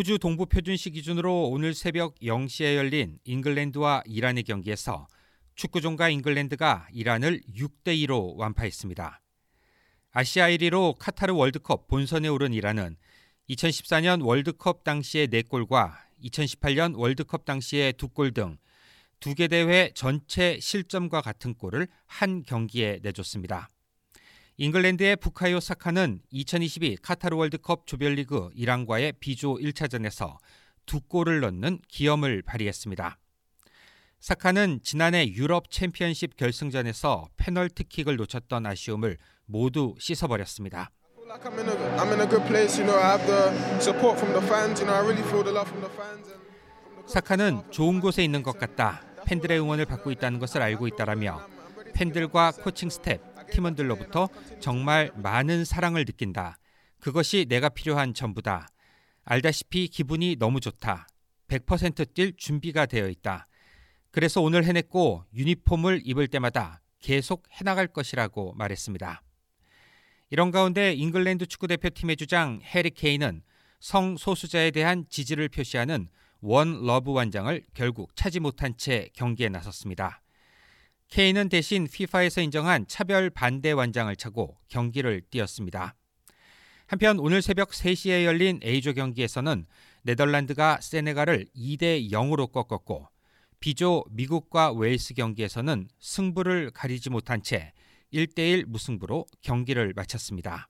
호주 동부 표준시 기준으로 오늘 새벽 0시에 열린 잉글랜드와 이란의 경기에서 축구 종가 잉글랜드가 이란을 6대2로 완파했습니다. 아시아 1위로 카타르 월드컵 본선에 오른 이란은 2014년 월드컵 당시의 4골과 2018년 월드컵 당시의 2골 등 2개 대회 전체 실점과 같은 골을 한 경기에 내줬습니다. 잉글랜드의 부카요 사카는 2022 카타르 월드컵 조별리그 이란과의 B조 1차전에서 2골을 넣는 기염을 발휘했습니다. 사카는 지난해 유럽 챔피언십 결승전에서 페널티킥을 놓쳤던 아쉬움을 모두 씻어버렸습니다. 사카는 좋은 곳에 있는 것 같다. 팬들의 응원을 받고 있다는 것을 알고 있다라며 팬들과 코칭 스태프, 팀원들로부터 정말 많은 사랑을 느낀다. 그것이 내가 필요한 전부다. 알다시피 기분이 너무 좋다. 100% 뛸 준비가 되어 있다. 그래서 오늘 해냈고 유니폼을 입을 때마다 계속 해나갈 것이라고 말했습니다. 이런 가운데 잉글랜드 축구대표팀의 주장 해리 케인은 성소수자에 대한 지지를 표시하는 원 러브 완장을 결국 차지 못한 채 경기에 나섰습니다. 케인은 대신 FIFA에서 인정한 차별 반대 완장을 차고 경기를 뛰었습니다. 한편 오늘 새벽 3시에 열린 A조 경기에서는 네덜란드가 세네갈을 2대0으로 꺾었고 B조 미국과 웨일스 경기에서는 승부를 가리지 못한 채 1대1 무승부로 경기를 마쳤습니다.